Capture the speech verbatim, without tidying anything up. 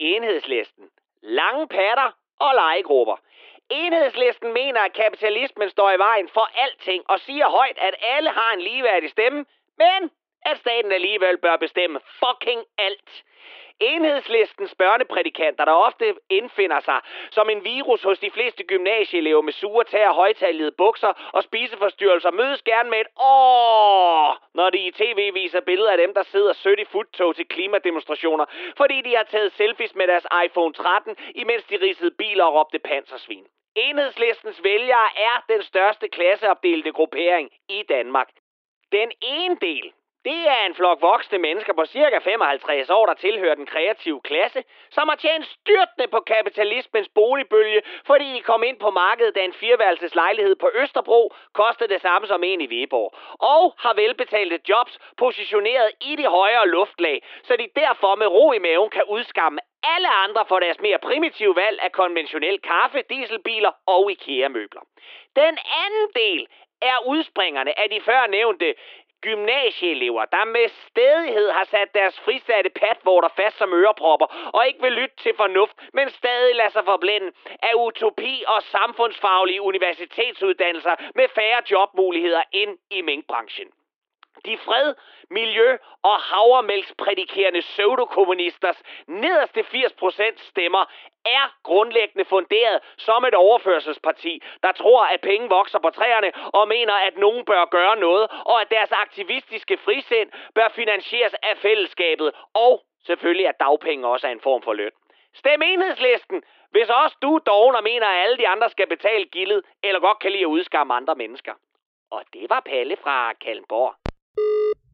Enhedslisten. Lange patter og legegrupper. Enhedslisten mener, at kapitalismen står i vejen for alting og siger højt, at alle har en ligeværdig stemme, men at staten alligevel bør bestemme fucking alt. Enhedslistens børneprædikanter, der ofte indfinder sig som en virus hos de fleste gymnasieelever med sure tæer, højtalede bukser og spiseforstyrrelser, mødes gerne med et åh, når de i tv viser billeder af dem, der sidder sødt i futtog til klimademonstrationer, fordi de har taget selfies med deres iPhone tretten, imens de ridsede biler og råbte pansersvin. Enhedslistens vælgere er den største klasseopdelte gruppering i Danmark. Den ene del, det er en flok voksne mennesker på ca. femoghalvtreds år, der tilhører den kreative klasse, som har tjent styrtende på kapitalismens boligbølge, fordi de kom ind på markedet, da en fireværelseslejlighed på Østerbro kostede det samme som en i Viborg, og har velbetalte jobs positioneret i de højere luftlag, så de derfor med ro i maven kan udskamme alle andre for deres mere primitive valg af konventionel kaffe, dieselbiler og IKEA-møbler. Den anden del er udspringerne af de før nævnte gymnasieelever, der med stædighed har sat deres frisatte patvorter fast som ørepropper og ikke vil lytte til fornuft, men stadig lader sig forblænde af utopi og samfundsfaglige universitetsuddannelser med færre jobmuligheder end i minkbranchen. De fred, miljø og havremælksprædikerende pseudokommunisters nederste firs procent stemmer er grundlæggende funderet som et overførselsparti, der tror, at penge vokser på træerne og mener, at nogen bør gøre noget, og at deres aktivistiske frisind bør finansieres af fællesskabet, og selvfølgelig at dagpenge også er en form for løn. Stem Enhedslisten, hvis også du dogner mener, at alle de andre skal betale gildet, eller godt kan lide at udskamme andre mennesker. Og det var Palle fra Kalundborg. Beep.